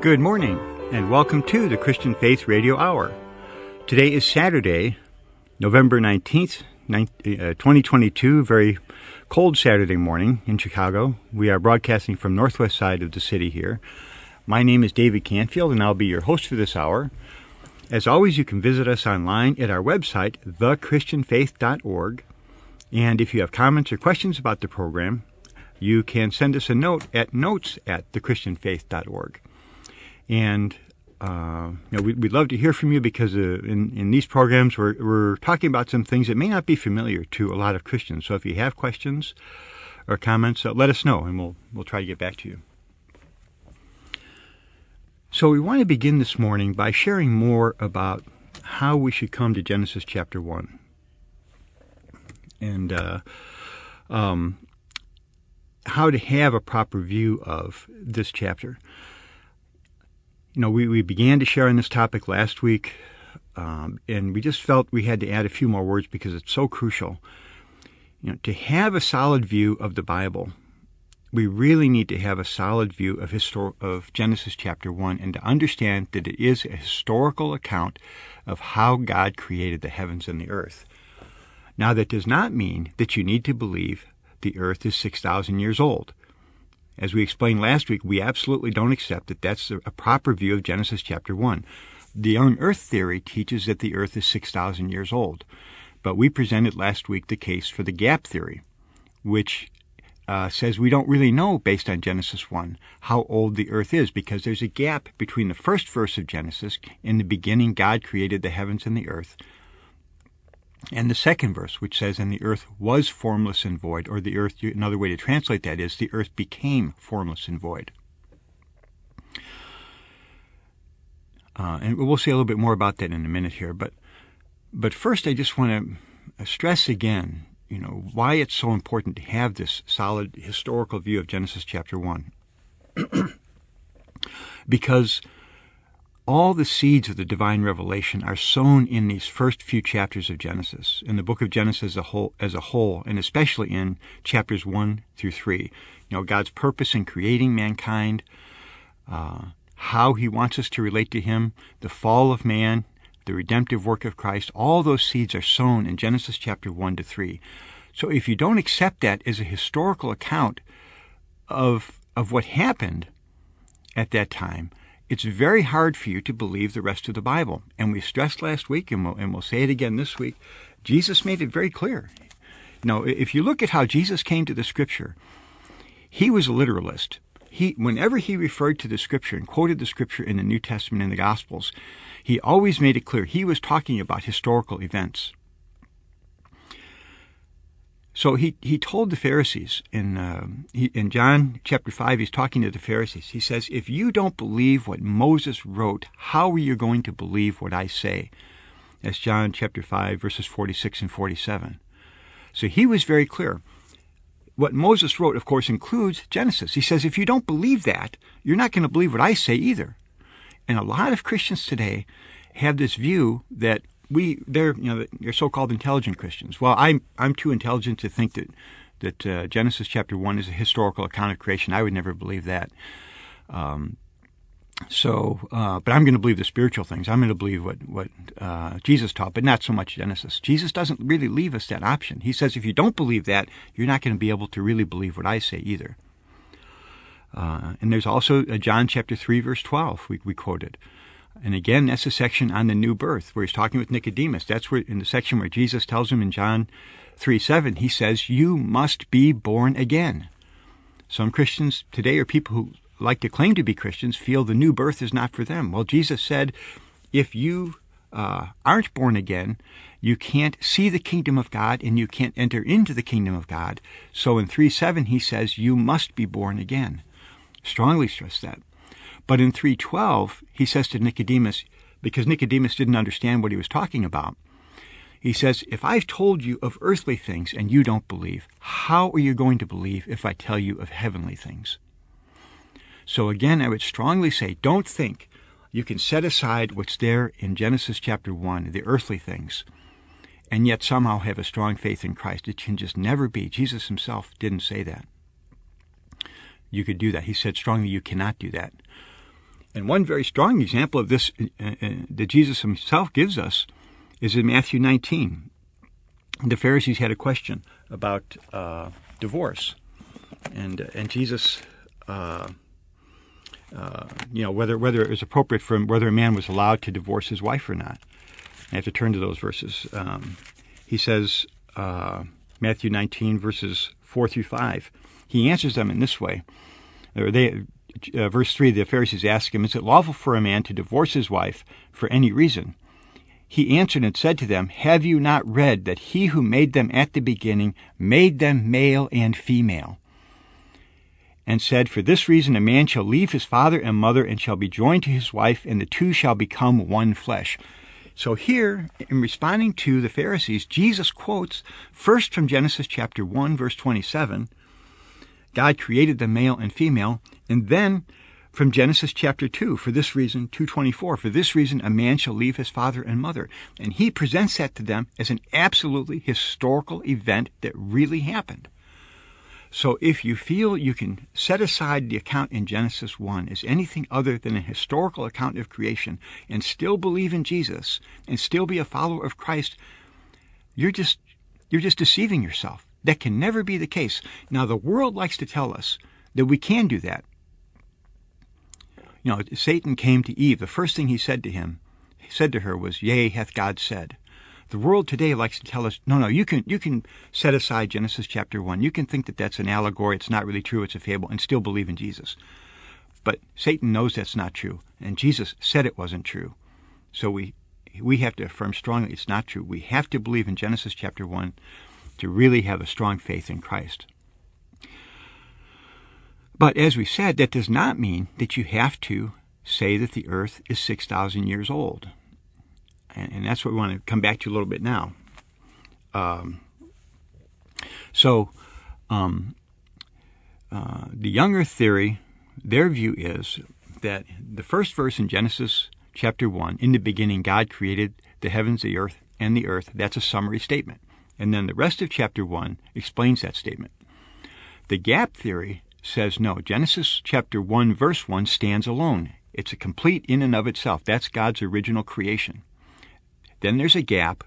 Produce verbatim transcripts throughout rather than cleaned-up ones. Good morning, and welcome to the Christian Faith Radio Hour. Today is Saturday, November nineteenth, twenty twenty-two, very cold Saturday morning in Chicago. We are broadcasting from the northwest side of the city here. My name is David Canfield, and I'll be your host for this hour. As always, you can visit us online at our website, the christian faith dot org. And if you have comments or questions about the program, you can send us a note at notes at the christian faith dot org. And uh, you know, we'd love to hear from you because uh, in, in these programs we're, we're talking about some things that may not be familiar to a lot of Christians. So if you have questions or comments, uh, let us know, and we'll we'll try to get back to you. So we want to begin this morning by sharing more about how we should come to Genesis chapter one. And uh, um, how to have a proper view of this chapter. You know, we, we began to share on this topic last week, um, and we just felt we had to add a few more words because it's so crucial. You know, to have a solid view of the Bible, we really need to have a solid view of, histor- of Genesis chapter one, and to understand that it is a historical account of how God created the heavens and the earth. Now, that does not mean that you need to believe the earth is six thousand years old. As we explained last week, we absolutely don't accept that that's a proper view of Genesis chapter one. The on-earth theory teaches that the earth is six thousand years old. But we presented last week the case for the gap theory, which uh, says we don't really know, based on Genesis one, how old the earth is, because there's a gap between the first verse of Genesis, "In the beginning God created the heavens and the earth," and the second verse, which says, "And the earth was formless and void," or the earth, another way to translate that is, the earth became formless and void. Uh, and we'll say a little bit more about that in a minute here. But but first, I just want to stress again, you know, why it's so important to have this solid historical view of Genesis chapter one. Because all the seeds of the divine revelation are sown in these first few chapters of Genesis, in the book of Genesis as a whole, as a whole, and especially in chapters one through three. You know, God's purpose in creating mankind, uh, how He wants us to relate to Him, the fall of man, the redemptive work of Christ. All those seeds are sown in Genesis chapter one to three. So if you don't accept that as a historical account of of what happened at that time, it's very hard for you to believe the rest of the Bible. And we stressed last week, and we'll, and we'll say it again this week, Jesus made it very clear. Now, if you look at how Jesus came to the Scripture, He was a literalist. He, whenever He referred to the Scripture and quoted the Scripture in the New Testament and the Gospels, He always made it clear He was talking about historical events. So he, he told the Pharisees, in uh, he, in John chapter five, He's talking to the Pharisees. He says, "If you don't believe what Moses wrote, how are you going to believe what I say?" That's John chapter five, verses forty-six and forty-seven. So He was very clear. What Moses wrote, of course, includes Genesis. He says, if you don't believe that, you're not going to believe what I say either. And a lot of Christians today have this view that We, they're, you know, they're so-called intelligent Christians. Well, I'm, I'm too intelligent to think that that uh, Genesis chapter one is a historical account of creation. I would never believe that. Um, so, uh, but I'm going to believe the spiritual things. I'm going to believe what what uh, Jesus taught, but not so much Genesis. Jesus doesn't really leave us that option. He says, if you don't believe that, you're not going to be able to really believe what I say either. Uh, and there's also John chapter three, verse twelve. We we quoted. And again, that's a section on the new birth where He's talking with Nicodemus. That's where, in the section where Jesus tells him in John three seven, He says, "You must be born again." Some Christians today, or people who like to claim to be Christians, feel the new birth is not for them. Well, Jesus said, if you uh, aren't born again, you can't see the kingdom of God and you can't enter into the kingdom of God. So in three seven, He says, "You must be born again." Strongly stress that. But in three twelve, He says to Nicodemus, because Nicodemus didn't understand what He was talking about, He says, if I've told you of earthly things and you don't believe, how are you going to believe if I tell you of heavenly things? So again, I would strongly say, don't think you can set aside what's there in Genesis chapter one, the earthly things, and yet somehow have a strong faith in Christ. It can just never be. Jesus Himself didn't say that. You could do that. He said strongly, you cannot do that. And one very strong example of this uh, uh, that Jesus himself gives us is in Matthew nineteen. The Pharisees had a question about uh, divorce, and and Jesus, uh, uh, you know, whether whether it was appropriate for him, whether a man was allowed to divorce his wife or not. I have to turn to those verses. Um, he says, uh, Matthew nineteen, verses four through five. He answers them in this way. They, uh, verse three, the Pharisees ask him, "Is it lawful for a man to divorce his wife for any reason?" He answered and said to them, "Have you not read that he who made them at the beginning made them male and female? And said, for this reason a man shall leave his father and mother and shall be joined to his wife, and the two shall become one flesh." So here, in responding to the Pharisees, Jesus quotes first from Genesis chapter one, verse twenty-seven, God created the male and female, and then from Genesis chapter two, for this reason, two twenty-four, for this reason a man shall leave his father and mother. And he presents that to them as an absolutely historical event that really happened. So if you feel you can set aside the account in Genesis one as anything other than a historical account of creation and still believe in Jesus and still be a follower of Christ, you're just you're just deceiving yourself. That can never be the case. Now, the world likes to tell us that we can do that. You know, Satan came to Eve. The first thing he said to him, he said to her was, "Yea, hath God said." The world today likes to tell us, no, no, you can you can set aside Genesis chapter one. You can think that that's an allegory, it's not really true, it's a fable, and still believe in Jesus. But Satan knows that's not true, and Jesus said it wasn't true. So we we have to affirm strongly it's not true. We have to believe in Genesis chapter one to really have a strong faith in Christ. But as we said, that does not mean that you have to say that the earth is six thousand years old. And that's what we want to come back to a little bit now. Um, so um, uh, the Younger theory, their view is that the first verse in Genesis chapter one, "In the beginning God created the heavens, the earth, and the earth," that's a summary statement. And then the rest of chapter one explains that statement. The gap theory says no, Genesis chapter one verse one stands alone. It's a complete in and of itself. That's God's original creation. Then there's a gap.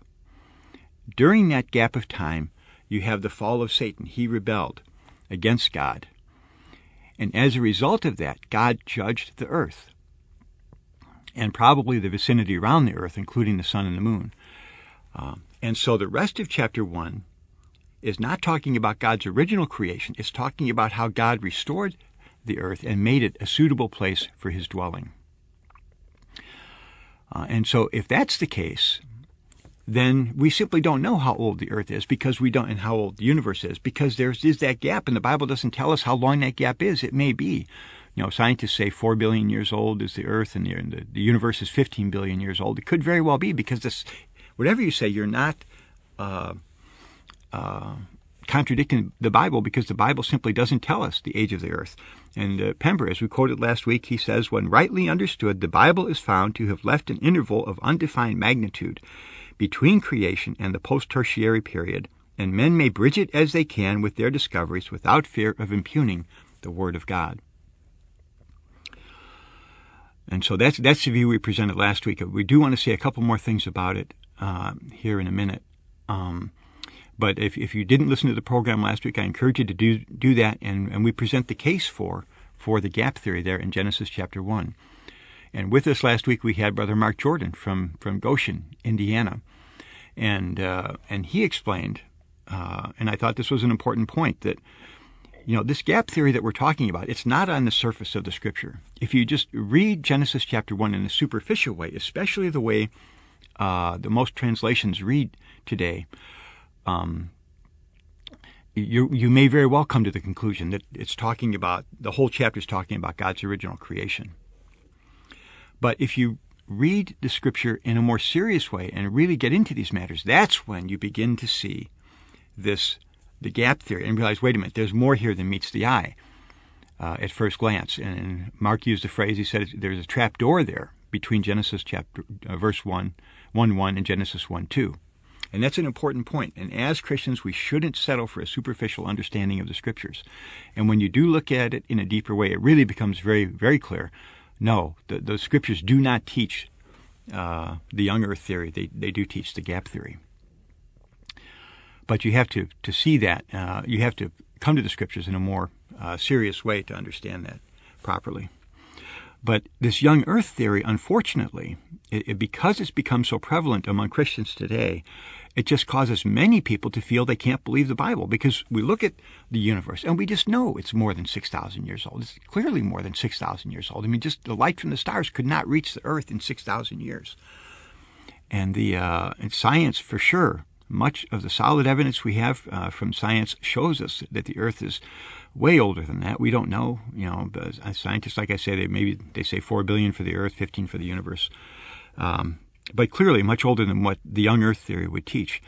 During that gap of time, you have the fall of Satan. He rebelled against God. And as a result of that, God judged the earth and probably the vicinity around the earth, including the sun and the moon. Um, and so the rest of chapter one is not talking about God's original creation. It's talking about how God restored the earth and made it a suitable place for his dwelling. Uh, and so if that's the case, then we simply don't know how old the earth is because we don't, and how old the universe is, because there is that gap, and the Bible doesn't tell us how long that gap is. It may be, you know, scientists say four billion years old is the earth, and the, and the, the universe is fifteen billion years old. It could very well be, because this, whatever you say, you're not uh, uh, contradicting the Bible, because the Bible simply doesn't tell us the age of the earth. And uh, Pember, as we quoted last week, he says, "When rightly understood, the Bible is found to have left an interval of undefined magnitude between creation and the post-tertiary period, and men may bridge it as they can with their discoveries without fear of impugning the Word of God." And so that's, that's the view we presented last week. We do want to say a couple more things about it uh, here in a minute. Um, But if, if you didn't listen to the program last week, I encourage you to do do that, and, and we present the case for for the gap theory there in Genesis chapter one. And with us last week, we had Brother Mark Jordan from, from Goshen, Indiana. And uh, and he explained, uh, and I thought this was an important point, that, you know, this gap theory that we're talking about, it's not on the surface of the Scripture. If you just read Genesis chapter one in a superficial way, especially the way uh, the most translations read today, Um, you you may very well come to the conclusion that it's talking about, the whole chapter is talking about God's original creation. But if you read the Scripture in a more serious way and really get into these matters, that's when you begin to see this, the gap theory, and realize, wait a minute, there's more here than meets the eye uh, at first glance. And Mark used the phrase, he said, there's a trap door there between Genesis chapter uh, verse one, one, one, and Genesis one, two. And that's an important point. And as Christians, we shouldn't settle for a superficial understanding of the Scriptures. And when you do look at it in a deeper way, it really becomes very, very clear No, the, the scriptures do not teach uh, the young earth theory. They, they do teach the gap theory. But you have to, to see that. Uh, you have to come to the scriptures in a more uh, serious way to understand that properly. But this young earth theory, unfortunately, it, it, because it's become so prevalent among Christians today, it just causes many people to feel they can't believe the Bible, because we look at the universe and we just know it's more than six thousand years old. It's clearly more than six thousand years old. I mean, just the light from the stars could not reach the earth in six thousand years. And the uh, and science, for sure, much of the solid evidence we have uh, from science shows us that the earth is way older than that. We don't know. You know, scientists, like I say, they maybe they say four billion for the earth, fifteen for the universe. Um, but clearly much older than what the young earth theory would teach.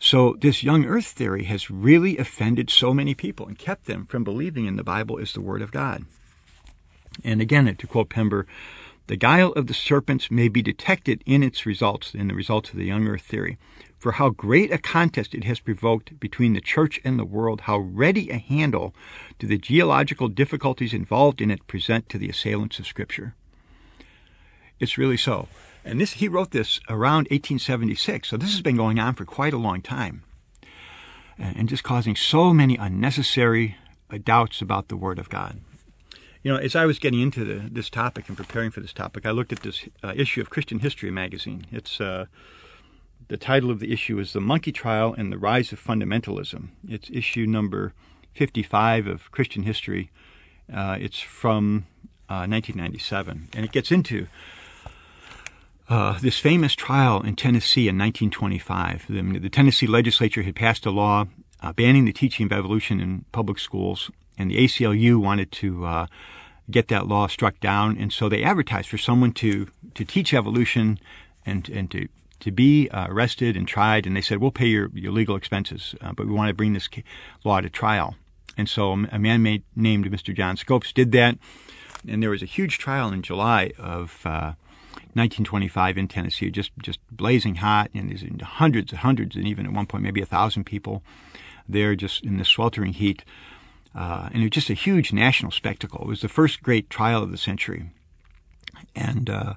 So this young earth theory has really offended so many people and kept them from believing in the Bible is the Word of God. And again, to quote Pember, the guile of the serpents may be detected in its results, in the results of the young earth theory, for how great a contest it has provoked between the church and the world, how ready a handle do the geological difficulties involved in it present to the assailants of Scripture. It's really so. And this, he wrote this around eighteen seventy-six, so this has been going on for quite a long time, and just causing so many unnecessary doubts about the Word of God. You know, as I was getting into the, this topic and preparing for this topic, I looked at this uh, issue of Christian History magazine. It's uh, the title of the issue is The Monkey Trial and the Rise of Fundamentalism. It's issue number fifty-five of Christian History. Uh, it's from uh, nineteen ninety-seven, and it gets into Uh, this famous trial in Tennessee in nineteen twenty-five. The, the Tennessee legislature had passed a law uh, banning the teaching of evolution in public schools, and the A C L U wanted to uh, get that law struck down, and so they advertised for someone to, to teach evolution and, and to, to be uh, arrested and tried, and they said, we'll pay your, your legal expenses, uh, but we want to bring this law to trial. And so a man made, named Mister John Scopes did that, and there was a huge trial in July of Uh, nineteen twenty-five in Tennessee, just just blazing hot, and there's hundreds and hundreds, and even at one point maybe a thousand people there, just in the sweltering heat, uh, and it was just a huge national spectacle. It was the first great trial of the century, and uh,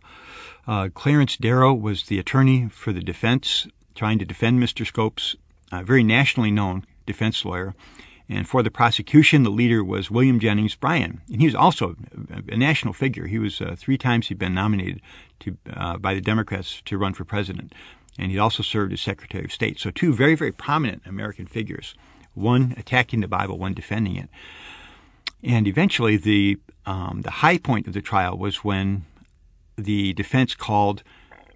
uh, Clarence Darrow was the attorney for the defense, trying to defend Mister Scopes, a very nationally known defense lawyer. And for the prosecution, the leader was William Jennings Bryan. And he was also a national figure. He was uh, three times he'd been nominated to, uh, by the Democrats to run for president. And he'd also served as Secretary of State. So two very, very prominent American figures, one attacking the Bible, one defending it. And eventually the, um, the high point of the trial was when the defense called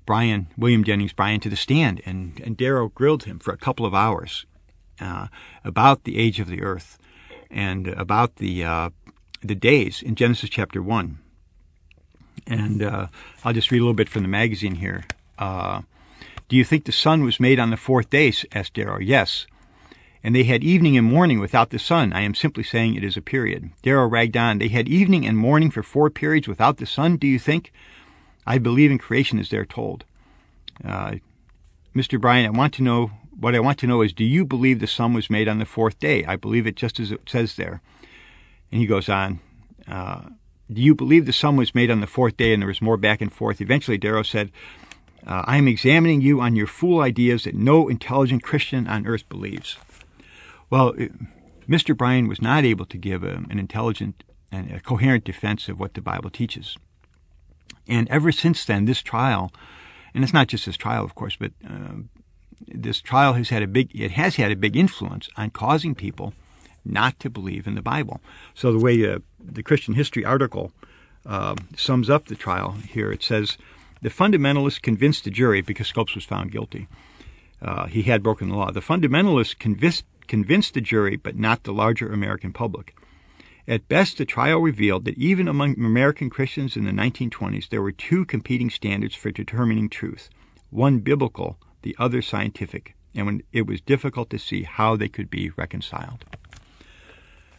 Bryan, William Jennings Bryan, to the stand. And, and Darrow grilled him for a couple of hours Uh, about the age of the earth and about the uh, the days in Genesis chapter one. And uh, I'll just read a little bit from the magazine here. Uh, Do you think the sun was made on the fourth day? Asked Darrow. Yes. And they had evening and morning without the sun. I am simply saying it is a period. Darrow ragged on. They had evening and morning for four periods without the sun, do you think? I believe in creation as they're told. Uh, Mister Bryan, I want to know What I want to know is, do you believe the sun was made on the fourth day? I believe it just as it says there. And he goes on, uh, do you believe the sun was made on the fourth day? And there was more back and forth. Eventually, Darrow said, uh, I am examining you on your fool ideas that no intelligent Christian on earth believes. Well, Mister Bryan was not able to give a, an intelligent and a coherent defense of what the Bible teaches. And ever since then, this trial, and it's not just this trial, of course, but Uh, This trial has had a big, it has had a big influence on causing people not to believe in the Bible. So the way uh, the Christian History article uh, sums up the trial here, it says, the fundamentalists convinced the jury, because Scopes was found guilty. Uh, he had broken the law. The fundamentalists convinced, convinced the jury, but not the larger American public. At best, the trial revealed that even among American Christians in the nineteen twenties, there were two competing standards for determining truth, one biblical, the other scientific, and when it was difficult to see how they could be reconciled.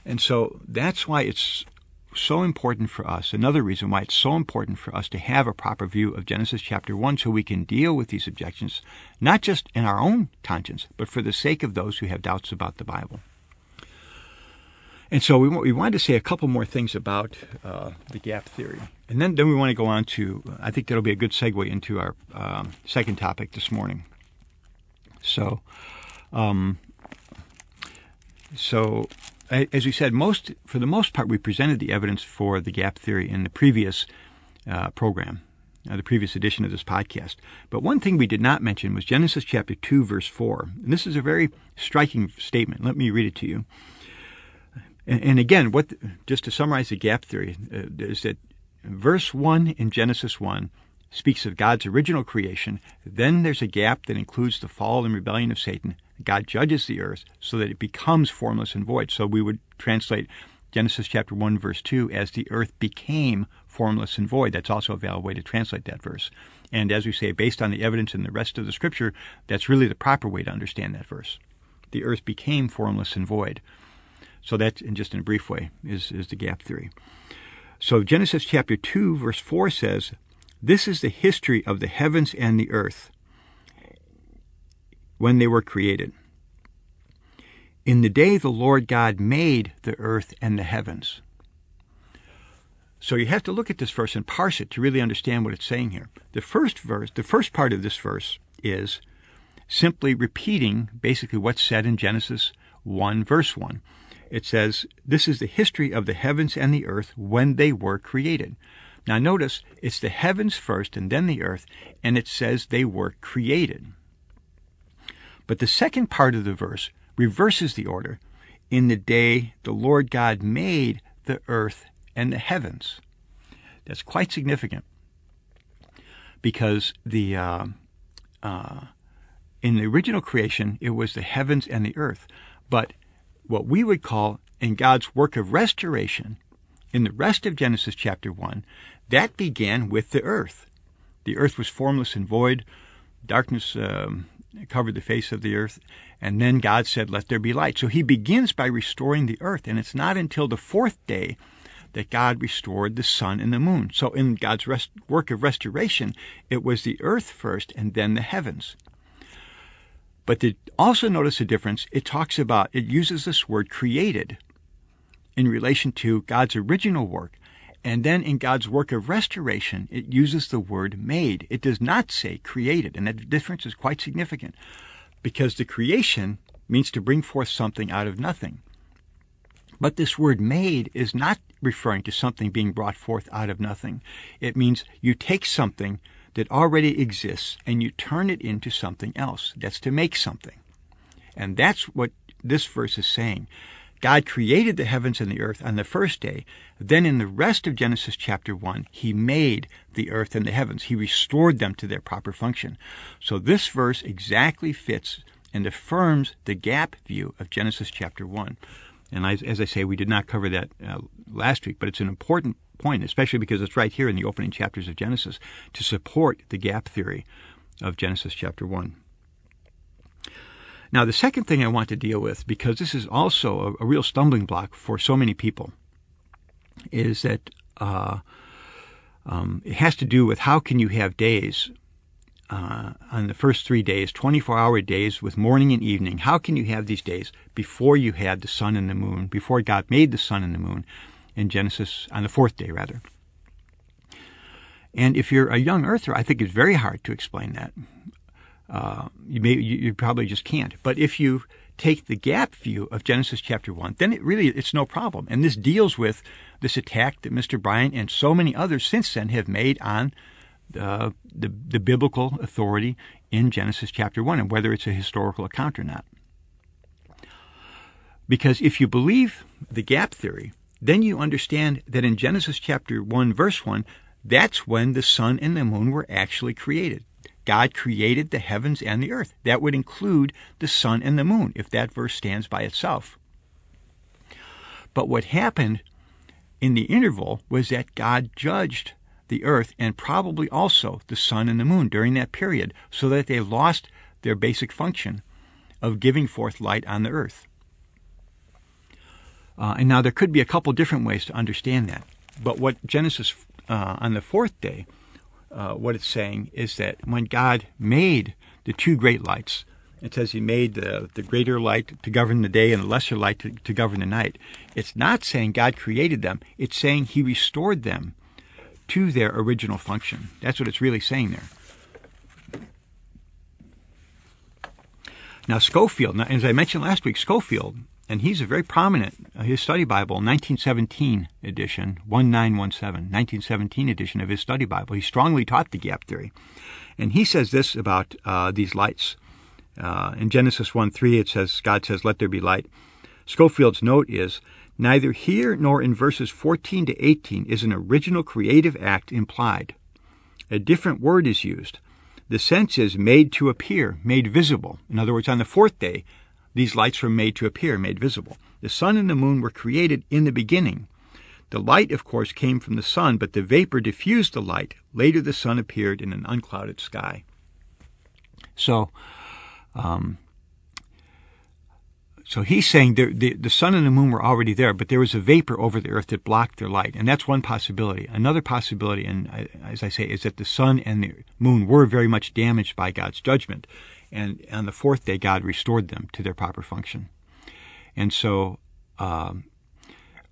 And so that's why it's so important for us, another reason why it's so important for us to have a proper view of Genesis chapter one, so we can deal with these objections, not just in our own conscience, but for the sake of those who have doubts about the Bible. And so we, we wanted to say a couple more things about uh, the gap theory. And then, then we want to go on to, I think that'll be a good segue into our um, second topic this morning. So, um, so as we said, most for the most part, we presented the evidence for the gap theory in the previous uh, program, uh, the previous edition of this podcast. But one thing we did not mention was Genesis chapter two, verse four. And this is a very striking statement. Let me read it to you. And, and again, what the, just to summarize the gap theory uh, is that verse one in Genesis one speaks of God's original creation. Then there's a gap that includes the fall and rebellion of Satan. God judges the earth so that it becomes formless and void. So we would translate Genesis chapter one, verse two, as the earth became formless and void. That's also a valid way to translate that verse. And as we say, based on the evidence in the rest of the scripture, that's really the proper way to understand that verse. The earth became formless and void. So that, in just in a brief way, is, is the gap theory. So Genesis chapter two, verse four says, "This is the history of the heavens and the earth when they were created. In the day the Lord God made the earth and the heavens." So you have to look at this verse and parse it to really understand what it's saying here. The first verse, the first part of this verse is simply repeating basically what's said in Genesis one, verse one. It says, "This is the history of the heavens and the earth when they were created." Now notice, it's the heavens first and then the earth, and it says they were created. But the second part of the verse reverses the order. "In the day the Lord God made the earth and the heavens." That's quite significant, because the uh, uh, in the original creation, it was the heavens and the earth. But what we would call in God's work of restoration, in the rest of Genesis chapter one, that began with the earth. The earth was formless and void. Darkness um, covered the face of the earth. And then God said, "Let there be light." So he begins by restoring the earth. And it's not until the fourth day that God restored the sun and the moon. So in God's rest, work of restoration, it was the earth first and then the heavens. But the, also notice the difference. It talks about, it uses this word "created" in relation to God's original work. And then in God's work of restoration, it uses the word "made." It does not say "created." And that difference is quite significant, because the creation means to bring forth something out of nothing. But this word "made" is not referring to something being brought forth out of nothing. It means you take something that already exists and you turn it into something else. That's to make something. And that's what this verse is saying. God created the heavens and the earth on the first day. Then in the rest of Genesis chapter one, he made the earth and the heavens. He restored them to their proper function. So this verse exactly fits and affirms the gap view of Genesis chapter one. And as, as I say, we did not cover that uh, last week, but it's an important point, especially because it's right here in the opening chapters of Genesis, to support the gap theory of Genesis chapter one. Now, the second thing I want to deal with, because this is also a, a real stumbling block for so many people, is that uh, um, it has to do with how can you have days uh, on the first three days, twenty-four hour days with morning and evening. How can you have these days before you had the sun and the moon, before God made the sun and the moon in Genesis, on the fourth day, rather? And if you're a young earther, I think it's very hard to explain that. Uh, you, may, you, you probably just can't. But if you take the gap view of Genesis chapter one, then it really, it's no problem. And this deals with this attack that Mister Bryant and so many others since then have made on uh, the, the biblical authority in Genesis chapter one, and whether it's a historical account or not. Because if you believe the gap theory, then you understand that in Genesis chapter one, verse one, that's when the sun and the moon were actually created. God created the heavens and the earth. That would include the sun and the moon, if that verse stands by itself. But what happened in the interval was that God judged the earth and probably also the sun and the moon during that period, so that they lost their basic function of giving forth light on the earth. Uh, and now there could be a couple different ways to understand that. But what Genesis uh, on the fourth day, Uh, what it's saying is that when God made the two great lights, It says he made the, the greater light to govern the day and the lesser light to, to govern the night. It's not saying God created them. It's saying he restored them to their original function. That's what it's really saying there. Now, Scofield, now, as I mentioned last week, Scofield, and he's a very prominent, uh, his study Bible, nineteen seventeen edition, nineteen seventeen, nineteen seventeen edition of his study Bible. He strongly taught the gap theory. And he says this about uh, these lights. Uh, in Genesis one three, it says, God says, let there be light. Scofield's note is, neither here nor in verses fourteen to eighteen is an original creative act implied. A different word is used. The sense is made to appear, made visible. In other words, on the fourth day, these lights were made to appear, made visible. The sun and the moon were created in the beginning. The light, of course, came from the sun, but the vapor diffused the light. Later, the sun appeared in an unclouded sky. So, um, so he's saying the, the, the sun and the moon were already there, but there was a vapor over the earth that blocked their light, and that's one possibility. Another possibility, and I, as I say, is that the sun and the moon were very much damaged by God's judgment, and on the fourth day, God restored them to their proper function. And so, um,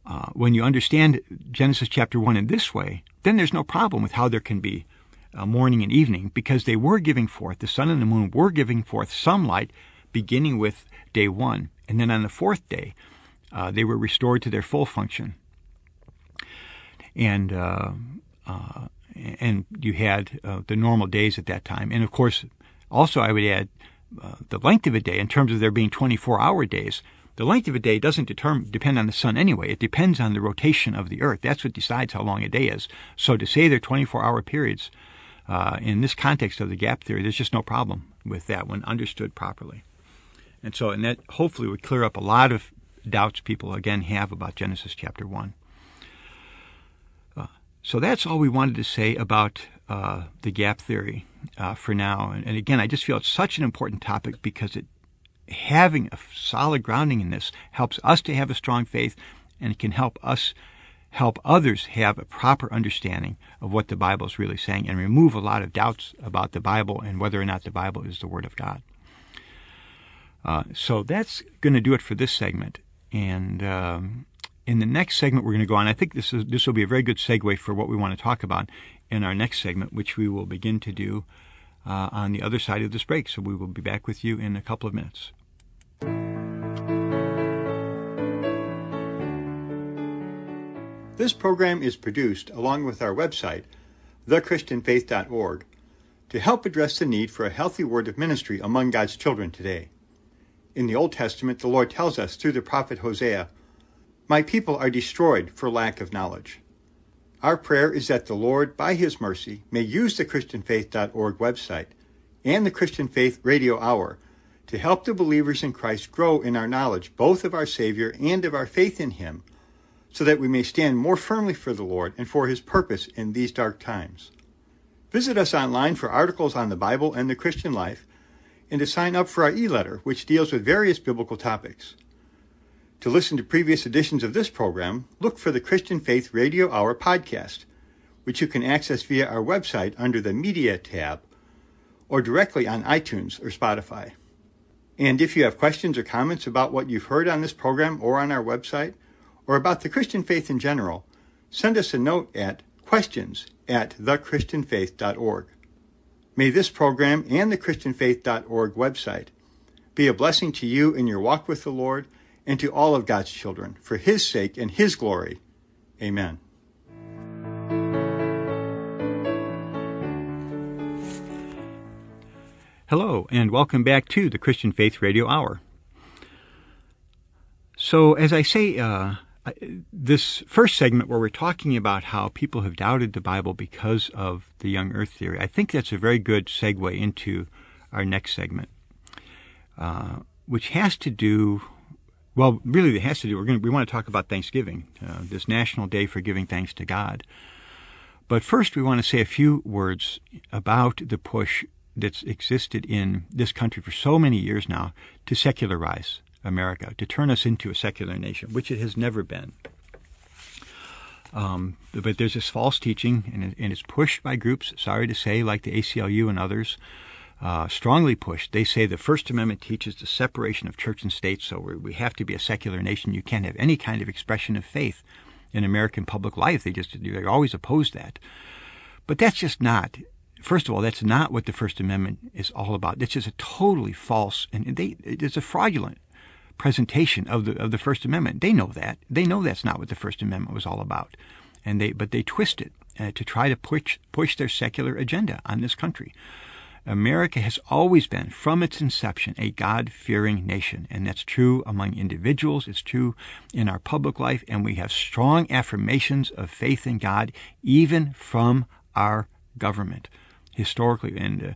uh, when you understand Genesis chapter one in this way, then there's no problem with how there can be uh, morning and evening, because they were giving forth, the sun and the moon were giving forth some light, beginning with day one. And then on the fourth day, uh, they were restored to their full function. And uh, uh, and you had uh, the normal days at that time. And of course, also I would add uh, the length of a day in terms of there being twenty-four hour days. The length of a day doesn't determine, depend on the sun anyway. It depends on the rotation of the earth. That's what decides how long a day is. So to say they're twenty-four hour periods, uh, in this context of the gap theory, there's just no problem with that when understood properly. And so, and that hopefully would clear up a lot of doubts people again have about Genesis chapter one. Uh, so that's all we wanted to say about uh, the gap theory uh, for now. And, and again, I just feel it's such an important topic because it, having a solid grounding in this helps us to have a strong faith, and it can help us help others have a proper understanding of what the Bible is really saying and remove a lot of doubts about the Bible and whether or not the Bible is the Word of God. Uh, so that's going to do it for this segment. And um, in the next segment, we're going to go on. I think this is, this will be a very good segue for what we want to talk about in our next segment, which we will begin to do uh, on the other side of this break. So we will be back with you in a couple of minutes. This program is produced along with our website, the christian faith dot org, to help address the need for a healthy word of ministry among God's children today. In the Old Testament, the Lord tells us through the prophet Hosea, "My people are destroyed for lack of knowledge." Our prayer is that the Lord, by His mercy, may use the christian faith dot org website and the Christian Faith Radio Hour to help the believers in Christ grow in our knowledge both of our Savior and of our faith in Him, so that we may stand more firmly for the Lord and for His purpose in these dark times. Visit us online for articles on the Bible and the Christian life, and to sign up for our e-letter, which deals with various biblical topics. To listen to previous editions of this program, look for the Christian Faith Radio Hour podcast, which you can access via our website under the Media tab, or directly on iTunes or Spotify. And if you have questions or comments about what you've heard on this program or on our website, or about the Christian faith in general, send us a note at questions at the christian faith dot org. May this program and the christian faith dot org website be a blessing to you in your walk with the Lord and to all of God's children, for His sake and His glory. Amen. Hello, and welcome back to the Christian Faith Radio Hour. So, as I say, uh, this first segment where we're talking about how people have doubted the Bible because of the young earth theory, I think that's a very good segue into our next segment, uh, which has to do, well, really it has to do, we're going to, we want to talk about Thanksgiving, uh, this National Day for Giving Thanks to God. But first we want to say a few words about the push that's existed in this country for so many years now to secularize America, to turn us into a secular nation, which it has never been. Um, but there's this false teaching, and, it, and it's pushed by groups, sorry to say, like the A C L U and others, uh, strongly push. They say the First Amendment teaches the separation of church and state, so we, we have to be a secular nation. You can't have any kind of expression of faith in American public life. They just, they're always opposed that. But that's just not, first of all, that's not what the First Amendment is all about. That's just a totally false, and they, it's a fraudulent presentation of the of the First Amendment. They know that. They know that's not what the First Amendment was all about. And they, but they twist it uh, to try to push, push their secular agenda on this country. America has always been, from its inception, a God-fearing nation. And that's true among individuals. It's true in our public life. And we have strong affirmations of faith in God, even from our government, historically. And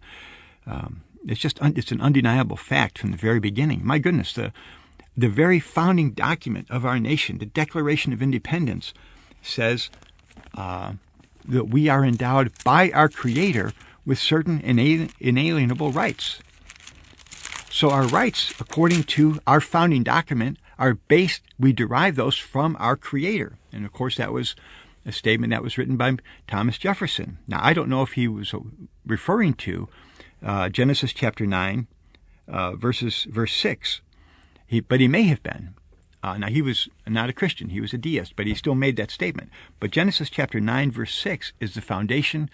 uh, um, it's just un- it's an undeniable fact from the very beginning. My goodness, the the very founding document of our nation, the Declaration of Independence, says uh, that we are endowed by our Creator with certain inal- inalienable rights. So our rights, according to our founding document, are based, we derive those from our Creator. And of course, that was a statement that was written by Thomas Jefferson. Now, I don't know if he was referring to uh, Genesis chapter nine, uh, verses, verse six, he, but he may have been. Uh, now, he was not a Christian. He was a deist, but he still made that statement. But Genesis chapter nine, verse six is the foundation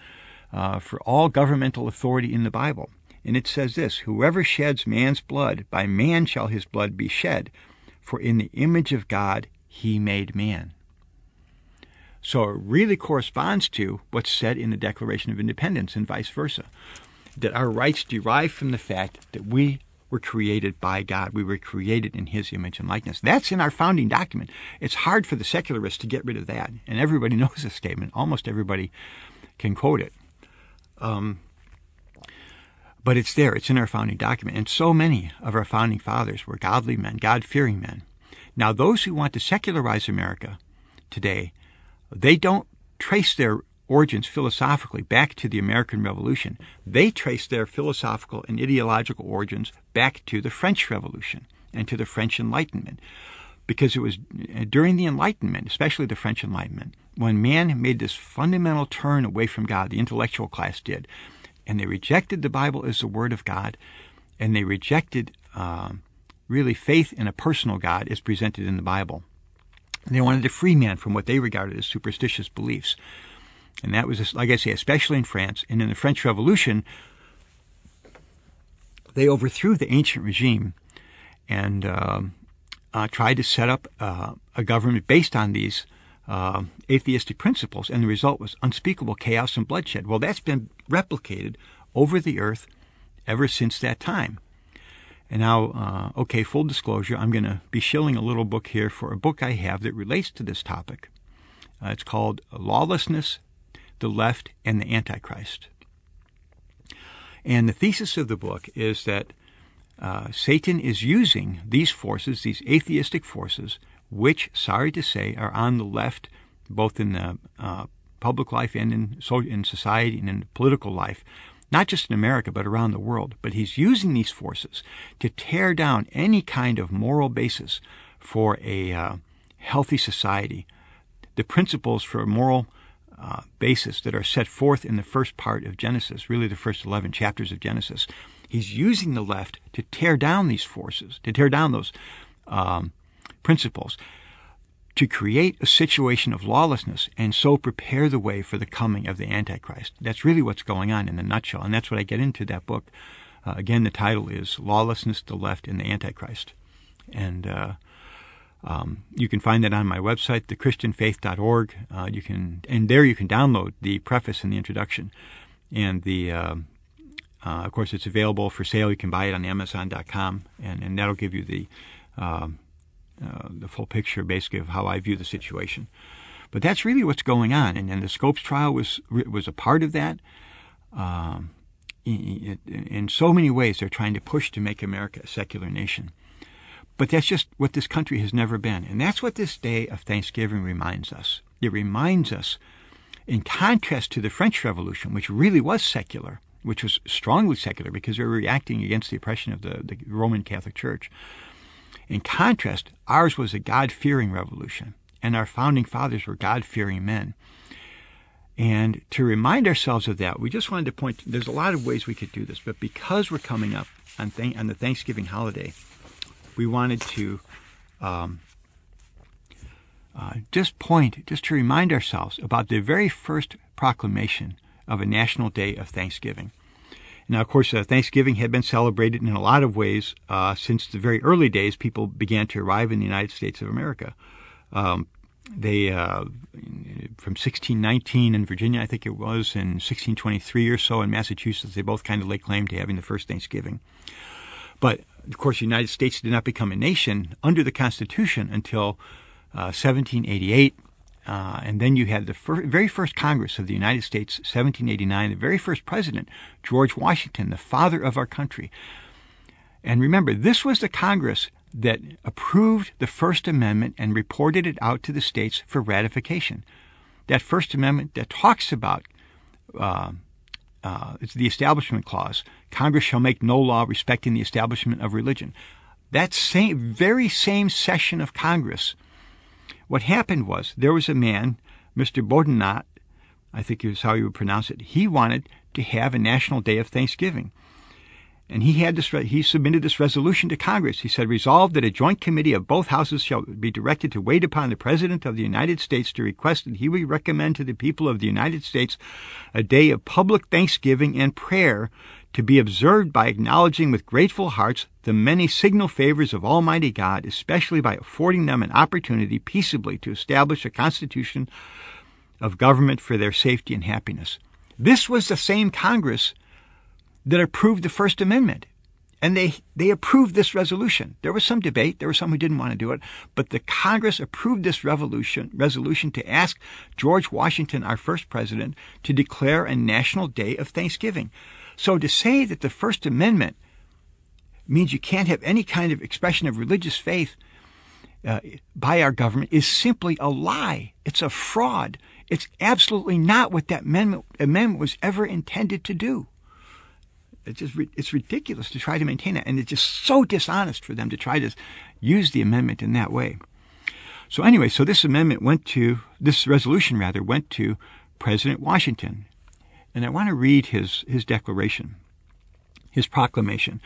uh, for all governmental authority in the Bible. And it says this, "Whoever sheds man's blood, by man shall his blood be shed, for in the image of God he made man." So it really corresponds to what's said in the Declaration of Independence and vice versa, that our rights derive from the fact that we were created by God. We were created in His image and likeness. That's in our founding document. It's hard for the secularists to get rid of that, and everybody knows this statement. Almost everybody can quote it. Um, but it's there. It's in our founding document, and so many of our founding fathers were godly men, God-fearing men. Now, those who want to secularize America today, they don't trace their origins philosophically back to the American Revolution. They trace their philosophical and ideological origins back to the French Revolution and to the French Enlightenment, because it was during the Enlightenment, especially the French Enlightenment, when man made this fundamental turn away from God, the intellectual class did, and they rejected the Bible as the Word of God, and they rejected um, really faith in a personal God as presented in the Bible. And they wanted to free man from what they regarded as superstitious beliefs. And that was, like I say, especially in France. And in the French Revolution, they overthrew the ancient regime and uh, uh, tried to set up uh, a government based on these uh, atheistic principles. And the result was unspeakable chaos and bloodshed. Well, that's been replicated over the earth ever since that time. And now, uh, okay, full disclosure, I'm going to be shilling a little book here for a book I have that relates to this topic. Uh, it's called Lawlessness, the Left, and the Antichrist. And the thesis of the book is that uh, Satan is using these forces, these atheistic forces, which, sorry to say, are on the left, both in the uh, public life and in, so- in society and in political life, not just in America, but around the world. But he's using these forces to tear down any kind of moral basis for a uh, healthy society. The principles for a moral uh, basis that are set forth in the first part of Genesis, really the first eleven chapters of Genesis, he's using the left to tear down these forces, to tear down those um, principles, to create a situation of lawlessness and so prepare the way for the coming of the Antichrist. That's really what's going on in a nutshell, and that's what I get into that book. Uh, again, the title is Lawlessness, the Left, and the Antichrist. And uh, um, you can find that on my website, the christian faith dot org. Uh, you can, and there you can download the preface and the introduction. And the, uh, uh, of course, it's available for sale. You can buy it on amazon dot com, and, and that'll give you the... Uh, Uh, the full picture, basically, of how I view the situation. But that's really what's going on. And, and the Scopes trial was was a part of that. Um, in, in so many ways, they're trying to push to make America a secular nation. But that's just what this country has never been. And that's what this day of Thanksgiving reminds us. It reminds us, in contrast to the French Revolution, which really was secular, which was strongly secular because they were reacting against the oppression of the, the Roman Catholic Church. In contrast, ours was a God-fearing revolution, and our founding fathers were God-fearing men. And to remind ourselves of that, we just wanted to point, there's a lot of ways we could do this, but because we're coming up on, th- on the Thanksgiving holiday, we wanted to um, uh, just point, just to remind ourselves about the very first proclamation of a National Day of Thanksgiving. Now, of course, uh, Thanksgiving had been celebrated in a lot of ways uh, since the very early days people began to arrive in the United States of America. Um, they, uh, from sixteen nineteen in Virginia, I think it was, and sixteen twenty-three or so in Massachusetts, they both kind of laid claim to having the first Thanksgiving. But, of course, the United States did not become a nation under the Constitution until uh, seventeen eighty-eight. Uh, and then you had the fir- very first Congress of the United States, seventeen eighty-nine, the very first president, George Washington, the father of our country. And remember, this was the Congress that approved the First Amendment and reported it out to the states for ratification. That First Amendment that talks about uh, uh, it's the Establishment Clause. Congress shall make no law respecting the establishment of religion. That same very same session of Congress, what happened was there was a man, Mister Bodenot, I think is how you would pronounce it. He wanted to have a National Day of Thanksgiving, and he had this. He submitted this resolution to Congress. He said, "Resolved that a joint committee of both houses shall be directed to wait upon the President of the United States to request that he would recommend to the people of the United States a day of public thanksgiving and prayer, to be observed by acknowledging with grateful hearts the many signal favors of Almighty God, especially by affording them an opportunity peaceably to establish a constitution of government for their safety and happiness." This was the same Congress that approved the First Amendment, and they, they approved this resolution. There was some debate. There were some who didn't want to do it, but the Congress approved this revolution, resolution to ask George Washington, our first president, to declare a National Day of Thanksgiving. So to say that the First Amendment means you can't have any kind of expression of religious faith uh, by our government is simply a lie. It's a fraud. It's absolutely not what that amendment, amendment was ever intended to do. It's just it's ridiculous to try to maintain that, and it's just so dishonest for them to try to use the amendment in that way. So anyway, so this amendment went to, this resolution rather, went to President Washington. And I want to read his, his declaration, his proclamation.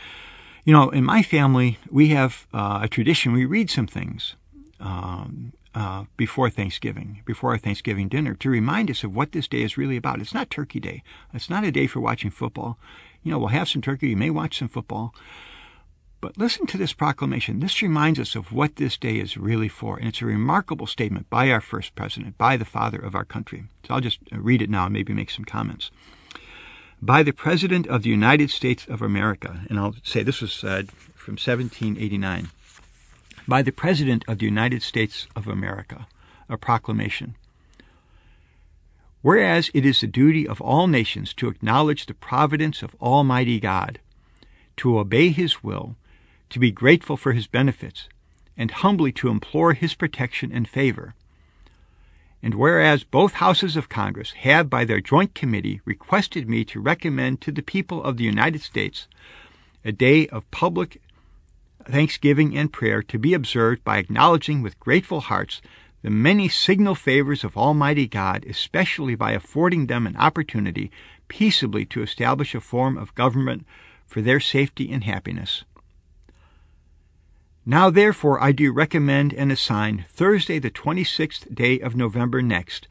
You know, in my family, we have uh, a tradition. We read some things um, uh, before Thanksgiving, before our Thanksgiving dinner, to remind us of what this day is really about. It's not Turkey Day. It's not a day for watching football. You know, we'll have some turkey. You may watch some football. But listen to this proclamation. This reminds us of what this day is really for. And it's a remarkable statement by our first president, by the father of our country. So I'll just read it now and maybe make some comments. By the President of the United States of America, and I'll say this was uh, from seventeen eighty-nine. By the President of the United States of America, a proclamation. Whereas it is the duty of all nations to acknowledge the providence of Almighty God, to obey His will, to be grateful for His benefits, and humbly to implore His protection and favor. And whereas both houses of Congress have, by their joint committee, requested me to recommend to the people of the United States a day of public thanksgiving and prayer to be observed by acknowledging with grateful hearts the many signal favors of Almighty God, especially by affording them an opportunity peaceably to establish a form of government for their safety and happiness. Now, therefore, I do recommend and assign Thursday, the twenty-sixth day of November next,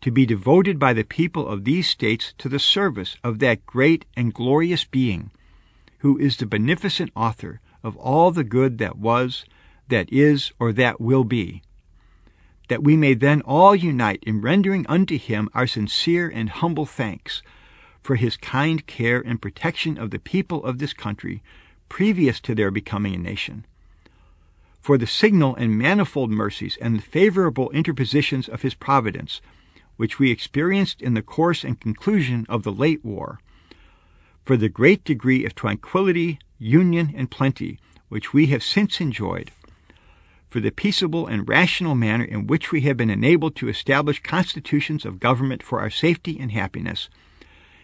to be devoted by the people of these states to the service of that great and glorious being, who is the beneficent author of all the good that was, that is, or that will be, that we may then all unite in rendering unto him our sincere and humble thanks, for his kind care and protection of the people of this country previous to their becoming a nation, for the signal and manifold mercies and the favorable interpositions of his providence, which we experienced in the course and conclusion of the late war, for the great degree of tranquility, union, and plenty, which we have since enjoyed, for the peaceable and rational manner in which we have been enabled to establish constitutions of government for our safety and happiness,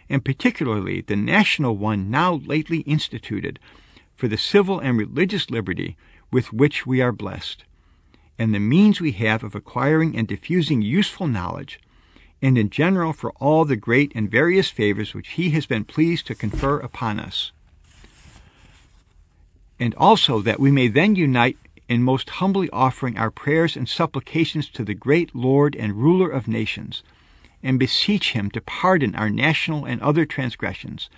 and particularly the national one now lately instituted, for the civil and religious liberty with which we are blessed, and the means we have of acquiring and diffusing useful knowledge, and in general for all the great and various favors which he has been pleased to confer upon us. And also that we may then unite in most humbly offering our prayers and supplications to the great Lord and ruler of nations, and beseech him to pardon our national and other transgressions,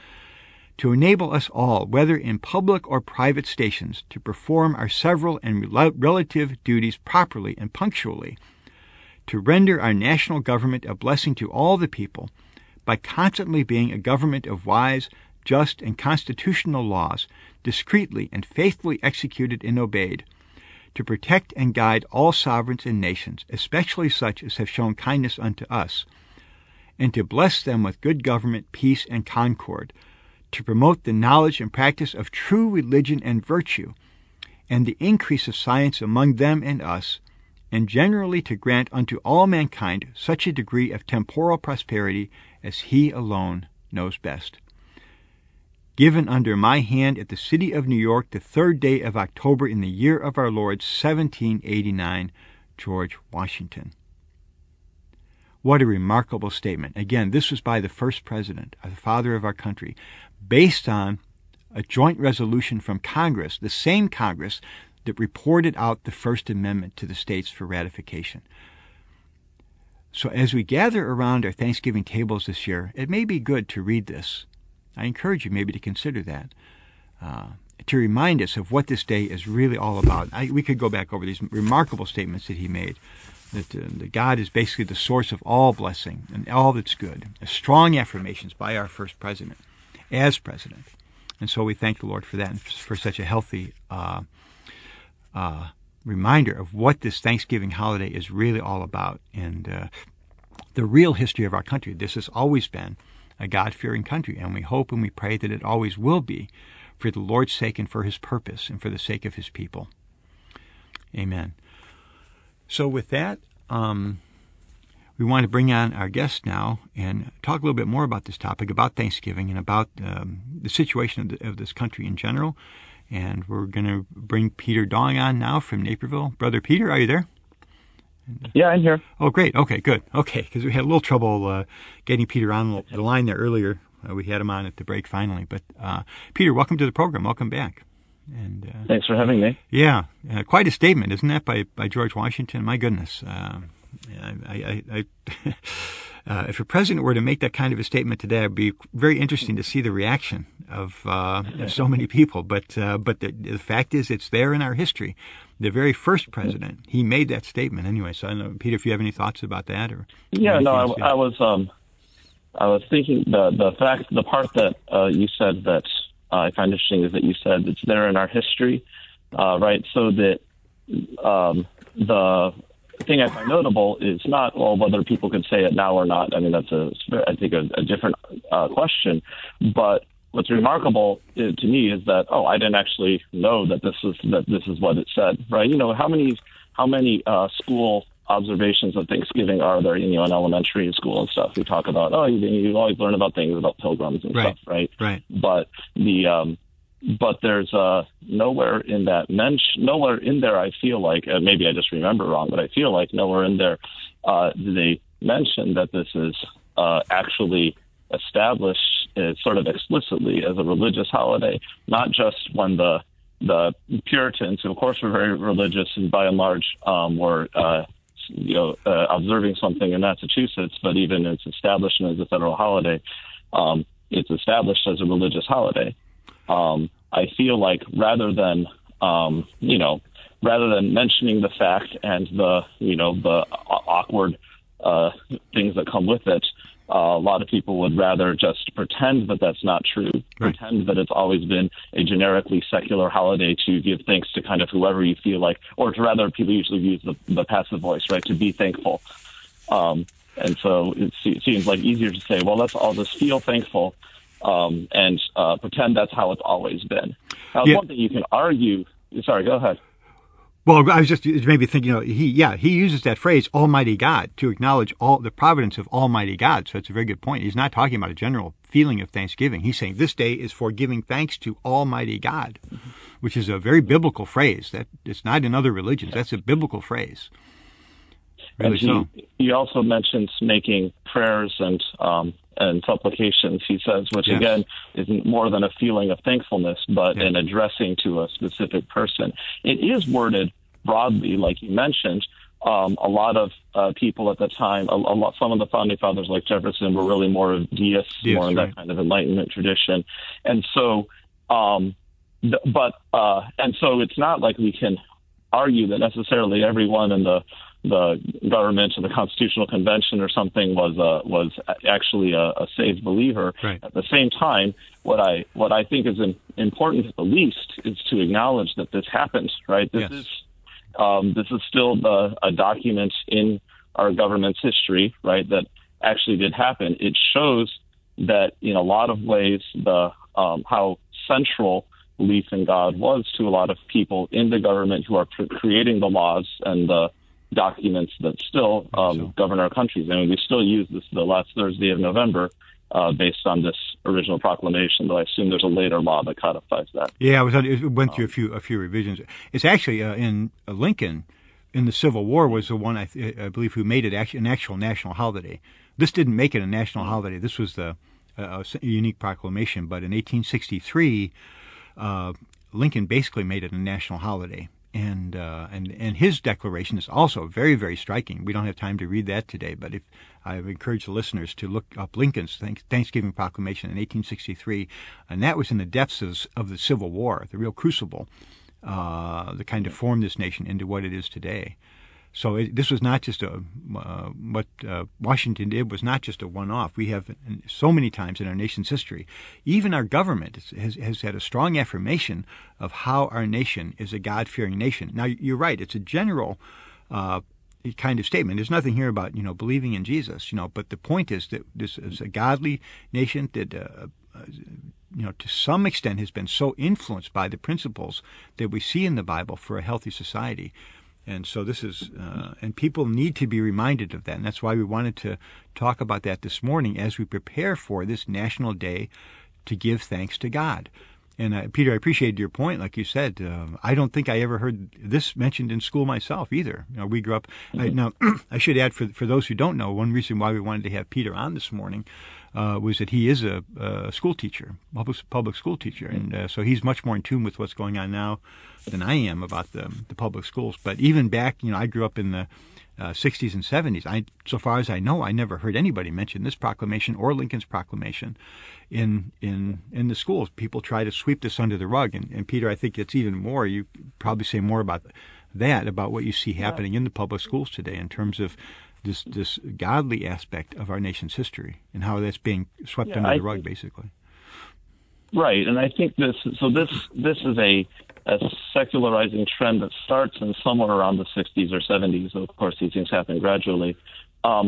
to enable us all, whether in public or private stations, to perform our several and relative duties properly and punctually, to render our national government a blessing to all the people, by constantly being a government of wise, just, and constitutional laws, discreetly and faithfully executed and obeyed, to protect and guide all sovereigns and nations, especially such as have shown kindness unto us, and to bless them with good government, peace, and concord, to promote the knowledge and practice of true religion and virtue, and the increase of science among them and us, and generally to grant unto all mankind such a degree of temporal prosperity as he alone knows best. Given under my hand at the city of New York the third day of October in the year of our Lord seventeen eighty-nine, George Washington. What a remarkable statement. Again, this was by the first president, the father of our country, based on a joint resolution from Congress, the same Congress that reported out the First Amendment to the states for ratification. So as we gather around our Thanksgiving tables this year, it may be good to read this. I encourage you maybe to consider that, uh, to remind us of what this day is really all about. I, we could go back over these remarkable statements that he made, that, uh, that God is basically the source of all blessing and all that's good. Strong affirmations by our first president, as president. And so we thank the Lord for that and for such a healthy uh, uh, reminder of what this Thanksgiving holiday is really all about and uh, the real history of our country. This has always been a God-fearing country, and we hope and we pray that it always will be, for the Lord's sake and for his purpose and for the sake of his people. Amen. So with that, um, we want to bring on our guest now and talk a little bit more about this topic, about Thanksgiving and about um, the situation of, the, of this country in general. And we're going to bring Peter Dong on now from Naperville. Brother Peter, are you there? Yeah, I'm here. Oh, great. Okay, good. Okay, because we had a little trouble uh, getting Peter on the line there earlier. Uh, we had him on at the break finally. But uh, Peter, welcome to the program. Welcome back. And uh, thanks for having me. Yeah, uh, quite a statement, isn't that, by, by George Washington? My goodness. Uh, I, I, I, uh, if a president were to make that kind of a statement today, it would be very interesting to see the reaction of, uh, of so many people. But uh, but the, the fact is, it's there in our history. The very first president, he made that statement anyway. So I don't know, Peter, if you have any thoughts about that, or yeah, no, I, I was, um, I was thinking the the fact, the part that uh, you said that I uh, find interesting is that you said it's there in our history, uh, right? So that um, the thing I find notable is not well whether people could say it now or not. I mean, that's a I think a, a different uh, question, but. What's remarkable to me is that oh, I didn't actually know that this is that this is what it said, right? You know, how many how many uh, school observations of Thanksgiving are there? You know, in elementary school and stuff, we talk about oh, you, you always learn about things about pilgrims and right. stuff, right? Right. But the um, but there's uh, nowhere in that mention, nowhere in there. I feel like uh, maybe I just remember wrong, but I feel like nowhere in there uh, they mention that this is uh, actually established. It's sort of explicitly as a religious holiday, not just when the the Puritans, who of course were very religious and by and large um, were uh, you know uh, observing something in Massachusetts, but even its establishment as a federal holiday, um, it's established as a religious holiday. Um, I feel like rather than um, you know rather than mentioning the fact and the you know the awkward uh, things that come with it. Uh, a lot of people would rather just pretend that that's not true, right. Pretend that it's always been a generically secular holiday to give thanks to kind of whoever you feel like, or to rather people usually use the, the passive voice, right, to be thankful. Um, and so it se- seems like easier to say, well, let's all just feel thankful um, and uh, pretend that's how it's always been. Now, yeah. One thing you can argue – sorry, go ahead. Well, I was just maybe thinking, you know, he, yeah, he uses that phrase, Almighty God, to acknowledge all the providence of Almighty God. So it's a very good point. He's not talking about a general feeling of thanksgiving. He's saying this day is for giving thanks to Almighty God, which is a very biblical phrase. That it's not in other religions. That's a biblical phrase. And he, he also mentions making prayers and um, and supplications, he says, which yes. again is more than a feeling of thankfulness, but yes. an addressing to a specific person. It is worded broadly, like you mentioned. Um, a lot of uh, people at the time, a, a lot, some of the founding fathers like Jefferson were really more deists, yes, more in right. that kind of Enlightenment tradition. And so, um, th- but, uh, and so it's not like we can argue that necessarily everyone in the the government or the Constitutional Convention or something was uh, was actually a, a saved believer. Right. At the same time, what I what I think is in, important at the least is to acknowledge that this happened. Right. This yes. is um, this is still the, a document in our government's history. Right. That actually did happen. It shows that in a lot of ways the um, how central belief in God was to a lot of people in the government who are pre- creating the laws and the documents that still um, so. govern our countries. I mean, we still use this the last Thursday of November uh, based on this original proclamation, though I assume there's a later law that codifies that. Yeah, I was, it went through a few a few revisions. It's actually uh, in Lincoln, in the Civil War, was the one, I, th- I believe, who made it act- an actual national holiday. This didn't make it a national holiday. This was the uh, a unique proclamation. But in eighteen sixty-three, uh, Lincoln basically made it a national holiday. And uh, and and his declaration is also very, very striking. We don't have time to read that today, but if I encourage the listeners to look up Lincoln's Thanksgiving Proclamation in eighteen sixty-three, and that was in the depths of, of the Civil War, the real crucible uh, that kind of formed this nation into what it is today. So it, this was not just a uh, what uh, Washington did was not just a one-off. We have so many times in our nation's history, even our government has, has had a strong affirmation of how our nation is a God-fearing nation. Now you're right; it's a general uh, kind of statement. There's nothing here about you know believing in Jesus, you know. But the point is that this is a godly nation that uh, you know to some extent has been so influenced by the principles that we see in the Bible for a healthy society. And so this is, uh, and people need to be reminded of that. And that's why we wanted to talk about that this morning as we prepare for this National Day to give thanks to God. And uh, Peter, I appreciated your point. Like you said, uh, I don't think I ever heard this mentioned in school myself either. You know, we grew up, I, now I should add for for those who don't know, one reason why we wanted to have Peter on this morning uh, was that he is a, a school teacher, public, public school teacher. And uh, so he's much more in tune with what's going on now than I am about the, the public schools. But even back, you know, I grew up in the Uh, sixties and seventies. I, so far as I know, I never heard anybody mention this proclamation or Lincoln's proclamation in in in the schools. People try to sweep this under the rug. And, and Peter, I think it's even more. You probably say more about that, about what you see happening yeah. in the public schools today in terms of this this godly aspect of our nation's history and how that's being swept yeah, under I the rug, think, basically. Right, and I think this. So this this is a. a secularizing trend that starts in somewhere around the sixties or seventies. Of course, these things happen gradually. Um,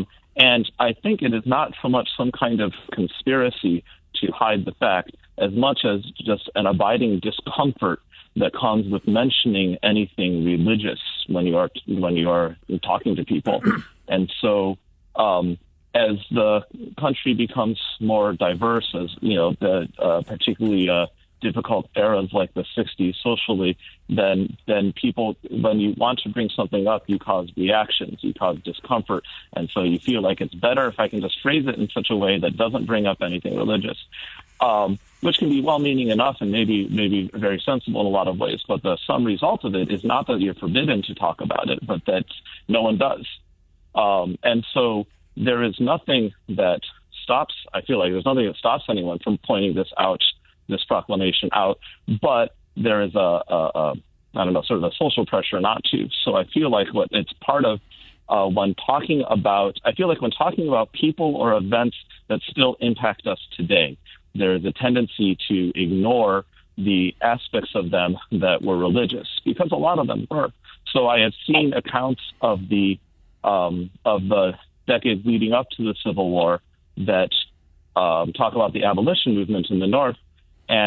and I think it is not so much some kind of conspiracy to hide the fact as much as just an abiding discomfort that comes with mentioning anything religious when you are when you are talking to people. And so um, as the country becomes more diverse, as you know, the, uh, particularly uh, difficult eras like the sixties socially, then then people, when you want to bring something up, you cause reactions, you cause discomfort. And so you feel like it's better if I can just phrase it in such a way that doesn't bring up anything religious, um, which can be well-meaning enough and maybe maybe very sensible in a lot of ways. But the sum result of it is not that you're forbidden to talk about it, but that no one does. Um, and so there is nothing that stops, I feel like there's nothing that stops anyone from pointing this out, this proclamation out, but there is a, a, a, I don't know, sort of a social pressure not to. So I feel like what it's part of uh, when talking about, I feel like when talking about people or events that still impact us today, there is a tendency to ignore the aspects of them that were religious, because a lot of them were. So I have seen accounts of the, um, of the decades leading up to the Civil War that um, talk about the abolition movement in the North,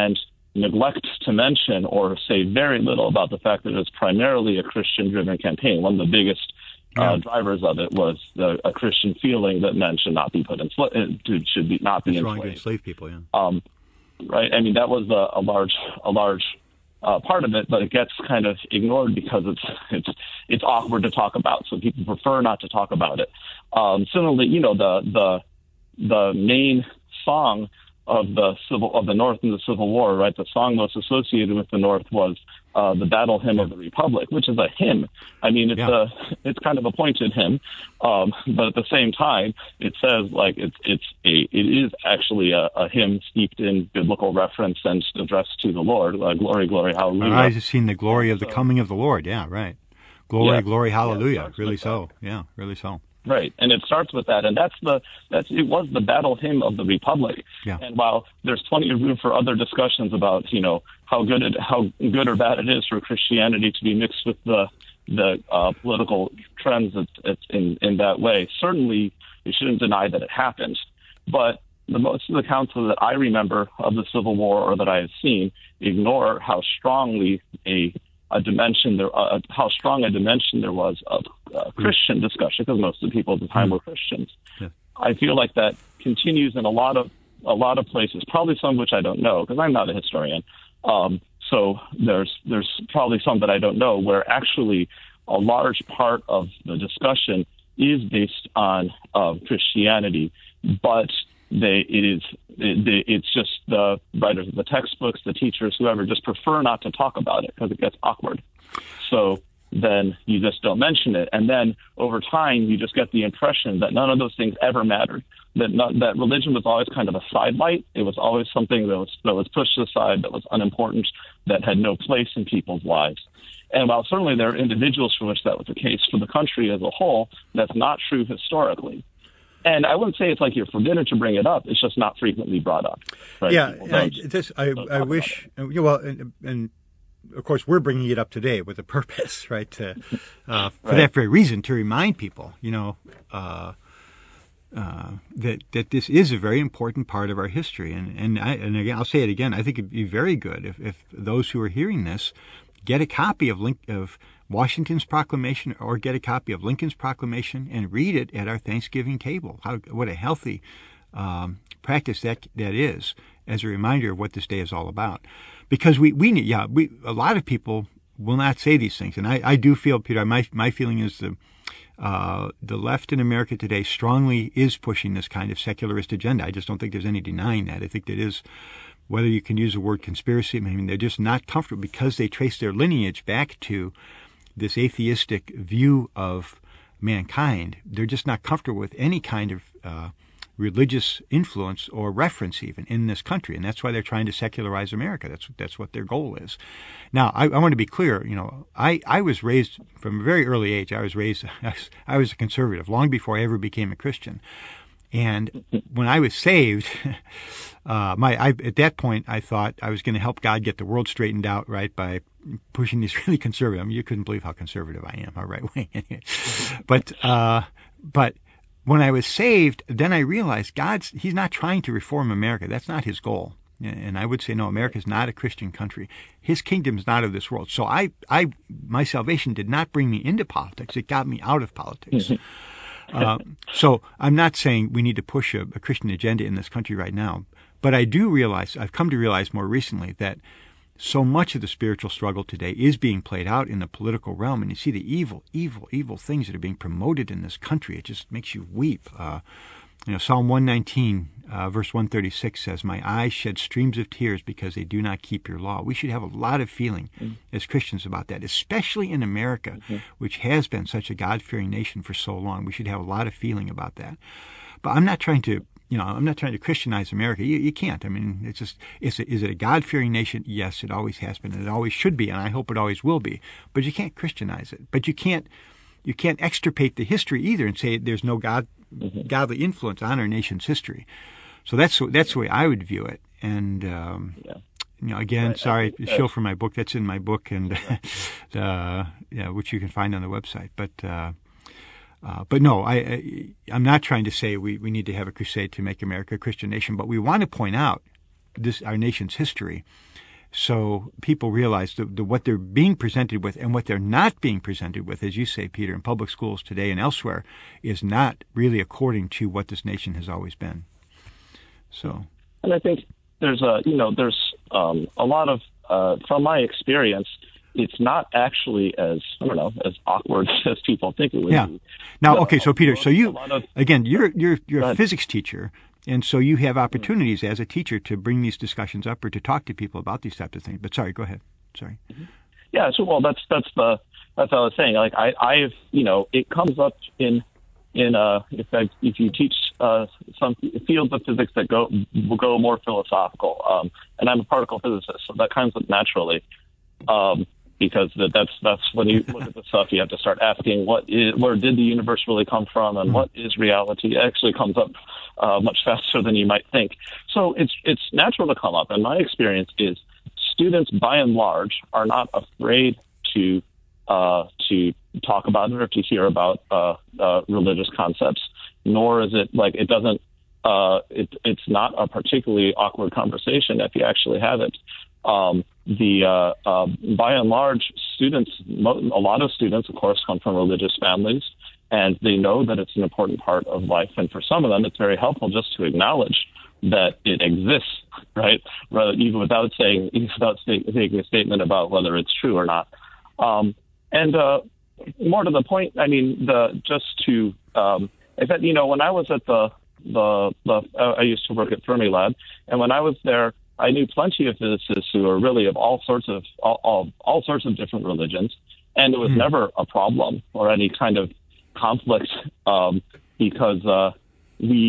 and neglect to mention or say very little about the fact that it was primarily a Christian-driven campaign. One of the biggest uh, yeah. drivers of it was the, a Christian feeling that men should not be put in sla- should be, not be enslaved. Wrong to enslave people, yeah. Um, right. I mean, that was a, a large, a large uh, part of it, but it gets kind of ignored because it's it's it's awkward to talk about, so people prefer not to talk about it. Um, similarly, you know, the the the main song of the civil of the North in the Civil War, right? The song most associated with the North was uh, the Battle Hymn of the Republic, which is a hymn. I mean, it's yeah. a it's kind of a pointed hymn, um, but at the same time, it says like it's it's a it is actually a, a hymn steeped in biblical reference and addressed to the Lord. Uh, glory, glory, hallelujah! Our eyes have seen the glory of the coming of the Lord. Yeah, right. Glory, yeah. glory, hallelujah! Yeah, really so. That. Yeah, really so. Right, and it starts with that, and that's the that's it was the battle hymn of the Republic. Yeah. And while there's plenty of room for other discussions about you know how good it, how good or bad it is for Christianity to be mixed with the the uh, political trends it's, it's in in that way, certainly you shouldn't deny that it happens. But the most of the accounts that I remember of the Civil War or that I have seen ignore how strongly a a dimension there, uh, how strong a dimension there was of uh, Christian discussion, because most of the people at the time were Christians. Yeah. I feel like that continues in a lot of a lot of places, probably some of which I don't know, because I'm not a historian. Um, so there's there's probably some that I don't know, where actually a large part of the discussion is based on uh, Christianity, but They, it is, it, it's just the writers of the textbooks, the teachers, whoever, just prefer not to talk about it because it gets awkward. So then you just don't mention it. And then over time, you just get the impression that none of those things ever mattered, that not, that religion was always kind of a sidelight. It was always something that was, that was pushed aside, that was unimportant, that had no place in people's lives. And while certainly there are individuals for which that was the case, for the country as a whole, that's not true historically. And I wouldn't say it's like you're forbidden to bring it up. It's just not frequently brought up. Right? Yeah, I, this I, I wish. Well, and, and of course we're bringing it up today with a purpose, right? To, uh, for right. that very reason, to remind people, you know, uh, uh, that that this is a very important part of our history. And and I and again, I'll say it again. I think it'd be very good if, if those who are hearing this get a copy of Link of. Washington's Proclamation, or get a copy of Lincoln's Proclamation and read it at our Thanksgiving table. How, what a healthy um, practice that that is, as a reminder of what this day is all about. Because we we yeah we a lot of people will not say these things, and I, I do feel, Peter, my my feeling is the uh, the left in America today strongly is pushing this kind of secularist agenda. I just don't think there's any denying that. I think that is. Whether you can use the word conspiracy, I mean, they're just not comfortable because they trace their lineage back to this atheistic view of mankind. They're just not comfortable with any kind of uh, religious influence or reference even in this country. And that's why they're trying to secularize America. That's that's what their goal is. Now, I, I want to be clear. You know, I, I was raised from a very early age. I was raised, I was a conservative long before I ever became a Christian. And when I was saved, uh, my I, at that point, I thought I was going to help God get the world straightened out, right, by pushing these really conservative. I mean, you couldn't believe how conservative I am, how right-wing. but uh, but when I was saved, then I realized God's He's not trying to reform America. That's not His goal. And I would say, no, America is not a Christian country. His kingdom is not of this world. So I, I my salvation did not bring me into politics. It got me out of politics. Mm-hmm. Uh, so I'm not saying we need to push a, a Christian agenda in this country right now, but I do realize, I've come to realize more recently that so much of the spiritual struggle today is being played out in the political realm, and you see the evil, evil, evil things that are being promoted in this country. It just makes you weep. Uh, you know, Psalm one nineteen, uh, verse one thirty-six says, "My eyes shed streams of tears because they do not keep your law." We should have a lot of feeling mm-hmm. as Christians about that, especially in America, mm-hmm. which has been such a God-fearing nation for so long. We should have a lot of feeling about that. But I'm not trying to You know, I'm not trying to Christianize America. You, you can't. I mean, it's just, it's a, is it a God-fearing nation? Yes, it always has been, and it always should be, and I hope it always will be. But you can't Christianize it. But you can't, you can't extirpate the history either and say there's no God, mm-hmm. godly influence on our nation's history. So that's that's yeah. the way I would view it. And um, yeah. you know, again, I, sorry, I, I, show for my book. That's in my book, and uh, yeah, which you can find on the website. But. Uh, Uh, but no, I, I, I'm not trying to say we, we need to have a crusade to make America a Christian nation, but we want to point out this our nation's history so people realize the, the, what they're being presented with and what they're not being presented with, as you say, Peter, in public schools today and elsewhere, is not really according to what this nation has always been. So, and I think there's a, you know, there's um, a lot of, uh, from my experience, it's not actually as, I don't know, as awkward as people think it would yeah. be. Now, but, okay, so Peter, so you, of, again, you're you're you're a physics teacher, and so you have opportunities as a teacher to bring these discussions up or to talk to people about these types of things. But sorry, go ahead. Sorry. Mm-hmm. Yeah, so, well, that's, that's the, that's what I was saying. Like, I, I've, you know, it comes up in, in, uh, if I, if you teach, uh, some fields of physics that go, will go more philosophical. Um, and I'm a particle physicist, so that comes up naturally. Um, because that, that's, that's when you look at the stuff, you have to start asking what is, where did the universe really come from and what is reality? It actually comes up, uh, much faster than you might think. So it's, it's natural to come up. And my experience is students by and large are not afraid to, Uh, to talk about or to hear about uh, uh, religious concepts, nor is it like it doesn't. Uh, it, it's not a particularly awkward conversation if you actually have it. Um, the uh, uh, by and large, students, mo- a lot of students, of course, come from religious families, and they know that it's an important part of life. And for some of them, it's very helpful just to acknowledge that it exists, right? Rather, even without saying, even without st- making a statement about whether it's true or not. Um, And uh, more to the point, I mean, the, just to, um, in fact, you know, when I was at the, the, the uh, I used to work at Fermilab, and when I was there, I knew plenty of physicists who were really of all sorts of, all, all, all sorts of different religions, and it was mm-hmm. never a problem or any kind of conflict, um, because uh, we,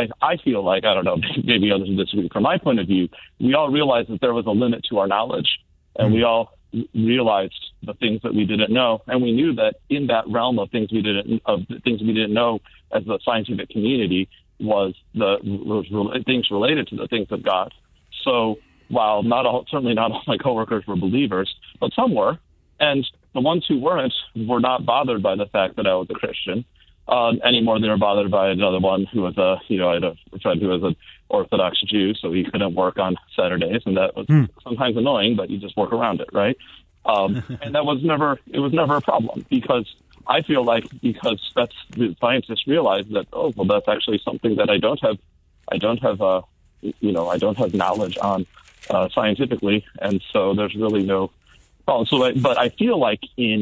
I, I feel like, I don't know, maybe others disagree. From my point of view, we all realized that there was a limit to our knowledge, and mm-hmm. we all realized the things that we didn't know, and we knew that in that realm of things we didn't of things we didn't know as the scientific community was the was things related to the things of God. So while not all, certainly not all my coworkers were believers, but some were, and the ones who weren't were not bothered by the fact that I was a Christian uh, anymore. They were bothered by another one who was a you know I had a friend who was an Orthodox Jew, so he couldn't work on Saturdays, and that was mm. sometimes annoying, but you just work around it, right? Um, and that was never, it was never a problem because I feel like, because that's, the scientists realized that, oh, well, that's actually something that I don't have, I don't have, uh, you know, I don't have knowledge on, uh, scientifically. And so there's really no problem. So, I, but I feel like in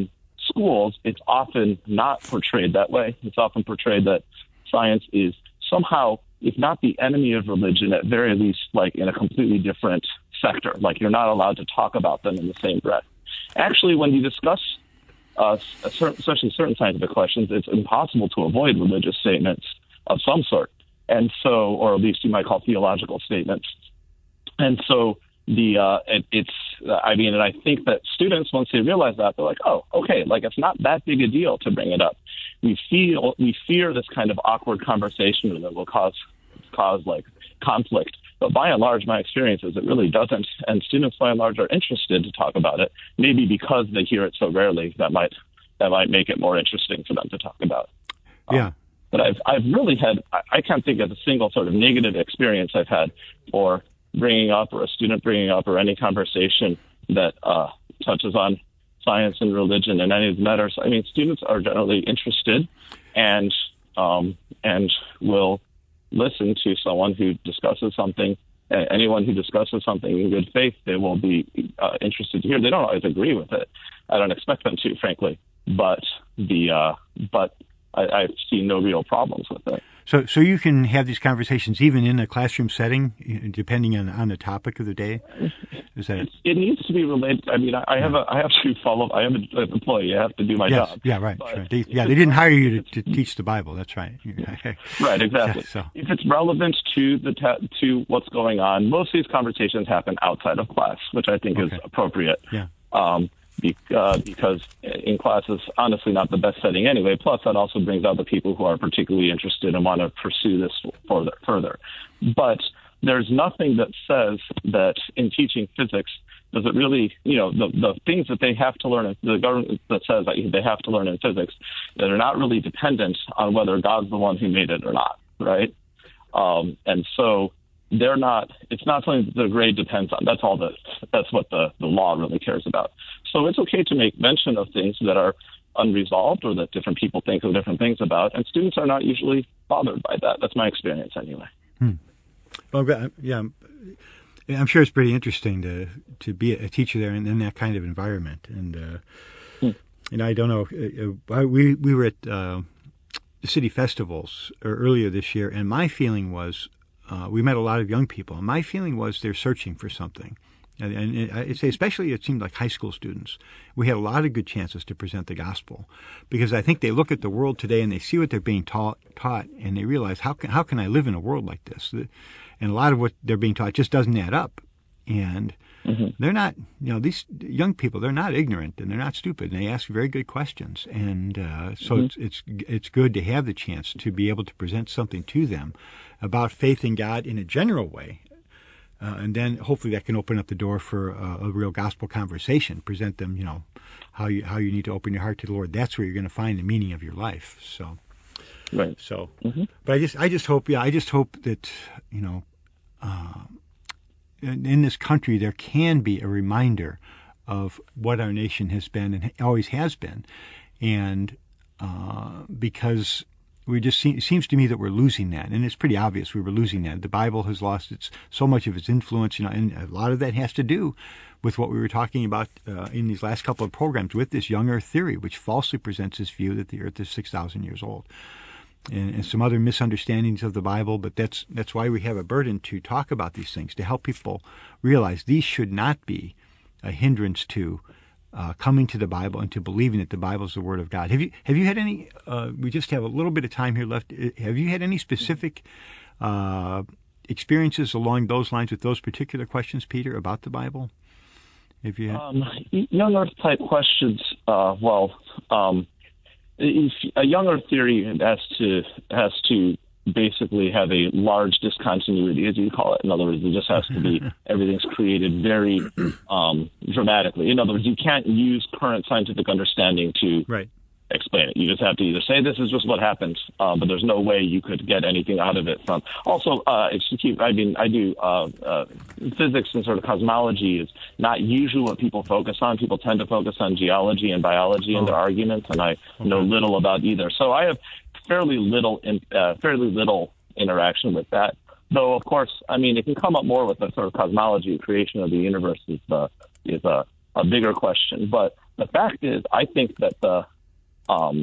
schools, it's often not portrayed that way. It's often portrayed that science is somehow, if not the enemy of religion, at very least, like in a completely different sector, like you're not allowed to talk about them in the same breath. Actually, when you discuss, uh, certain, especially certain scientific questions, it's impossible to avoid religious statements of some sort, and so, or at least you might call theological statements. And so, the uh, it, it's, I mean, and I think that students, once they realize that, they're like, oh, okay, like it's not that big a deal to bring it up. We feel, we fear this kind of awkward conversation that will cause, cause like conflict. But by and large, my experience is it really doesn't. And students, by and large, are interested to talk about it, maybe because they hear it so rarely, that might that might make it more interesting for them to talk about. Yeah. Um, but I've I've really had, I can't think of a single sort of negative experience I've had for bringing up or a student bringing up or any conversation that uh, touches on science and religion and any of the matters. I mean, students are generally interested and um, and will listen to someone who discusses something. Anyone who discusses something in good faith, they will be uh, interested to hear. They don't always agree with it. I don't expect them to, frankly. But the uh, but I, I've seen no real problems with it. So, so you can have these conversations even in a classroom setting, depending on, on the topic of the day. Is that it, it needs to be related? I mean, I, I have yeah. a I have to follow. I am an employee. I have to do my yes. job. Yeah, right. right. They, yeah, they didn't hire you to, to teach the Bible. That's right. Right, exactly. Yeah, so. If it's relevant to the te- to what's going on, most of these conversations happen outside of class, which I think okay. is appropriate. Yeah. Um, Be, uh, because in class is honestly not the best setting anyway. Plus, that also brings out the people who are particularly interested and want to pursue this further. further. But there's nothing that says that in teaching physics, does it really, you know, the, the things that they have to learn, the government that says that they have to learn in physics, that are not really dependent on whether God's the one who made it or not, right? Um, and so they're not, it's not something that the grade depends on. That's all the, that's what the, the law really cares about. So it's okay to make mention of things that are unresolved or that different people think of different things about, and students are not usually bothered by that. That's my experience anyway. Hmm. Well, yeah, I'm sure it's pretty interesting to to be a teacher there in, in that kind of environment. And uh, hmm. and I don't know, I, we we were at uh, city festivals earlier this year, and my feeling was uh, we met a lot of young people. And my feeling was they're searching for something. And I'd say especially it seemed like high school students. We had a lot of good chances to present the gospel because I think they look at the world today and they see what they're being taught, taught and they realize, how can, how can I live in a world like this? And a lot of what they're being taught just doesn't add up. And mm-hmm. they're not, you know, these young people, they're not ignorant and they're not stupid. And they ask very good questions. And uh, so mm-hmm. it's, it's it's good to have the chance to be able to present something to them about faith in God in a general way. Uh, and then hopefully that can open up the door for uh, a real gospel conversation. Present them, you know, how you how you need to open your heart to the Lord. That's where you're going to find the meaning of your life. So, right. So, mm-hmm. but I just I just hope, yeah, I just hope that you know, uh, in, in this country there can be a reminder of what our nation has been and always has been, and uh, because. We just seem, it seems to me that we're losing that, and it's pretty obvious we were losing that. The Bible has lost its so much of its influence, you know, and a lot of that has to do with what we were talking about uh, in these last couple of programs with this young earth theory, which falsely presents this view that the earth is six thousand years old, and, and some other misunderstandings of the Bible. But that's that's why we have a burden to talk about these things, to help people realize these should not be a hindrance to Uh, coming to the Bible and to believing that the Bible is the Word of God. Have you have you had any? Uh, we just have a little bit of time here left. Have you had any specific uh, experiences along those lines with those particular questions, Peter, about the Bible? If you had... um, young Earth type questions, uh, well, um, if a young Earth theory has to has to basically have a large discontinuity, as you call it. In other words, it just has to be everything's created very um, dramatically. In other words, you can't use current scientific understanding to right. explain it. You just have to either say this is just what happens, uh, but there's no way you could get anything out of it from. Also, uh, it's to keep, I mean, I do uh, uh, physics and sort of cosmology is not usually what people focus on. People tend to focus on geology and biology oh. in their arguments, and I okay. know little about either. So I have fairly little, in, uh, fairly little interaction with that. Though, of course, I mean, it can come up more with the sort of cosmology, creation of the universe is the, is a, a bigger question. But the fact is, I think that the Um,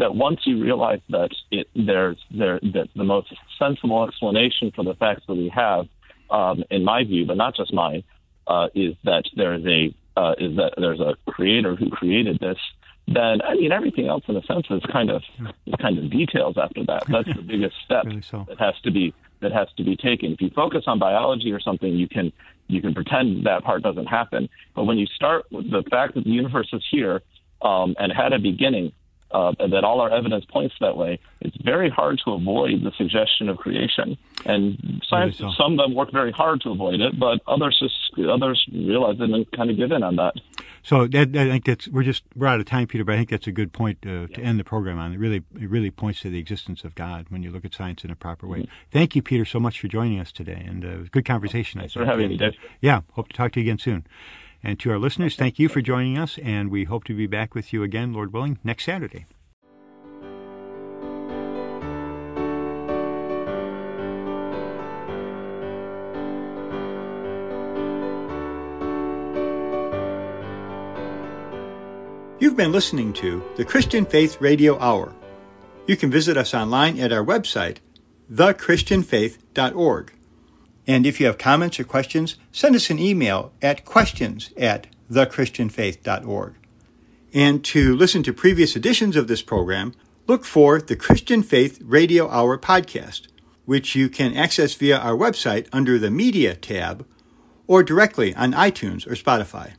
that once you realize that it, there's there that the most sensible explanation for the facts that we have, um, in my view, but not just mine, uh, is that there is a uh, is that there's a creator who created this. Then I mean everything else in a sense is kind of is kind of details after that. That's the biggest step really so. that has to be that has to be taken. If you focus on biology or something, you can you can pretend that part doesn't happen. But when you start with the fact that the universe is here. Um, and had a beginning uh, that all our evidence points that way, it's very hard to avoid the suggestion of creation. And science, really so. some of them work very hard to avoid it, but others just, others realize it and kind of give in on that. So that, I think that's we're just we're out of time, Peter. But I think that's a good point uh, yeah. to end the program on. It really it really points to the existence of God when you look at science in a proper way. Mm-hmm. Thank you, Peter, so much for joining us today, and uh, it was a good conversation. Thanks I for having me, Dave. Yeah, hope to talk to you again soon. And to our listeners, thank you for joining us, and we hope to be back with you again, Lord willing, next Saturday. You've been listening to the Christian Faith Radio Hour. You can visit us online at our website, the christian faith dot org. And if you have comments or questions, send us an email at questions at the christian faith dot org. And to listen to previous editions of this program, look for the Christian Faith Radio Hour podcast, which you can access via our website under the Media tab or directly on iTunes or Spotify.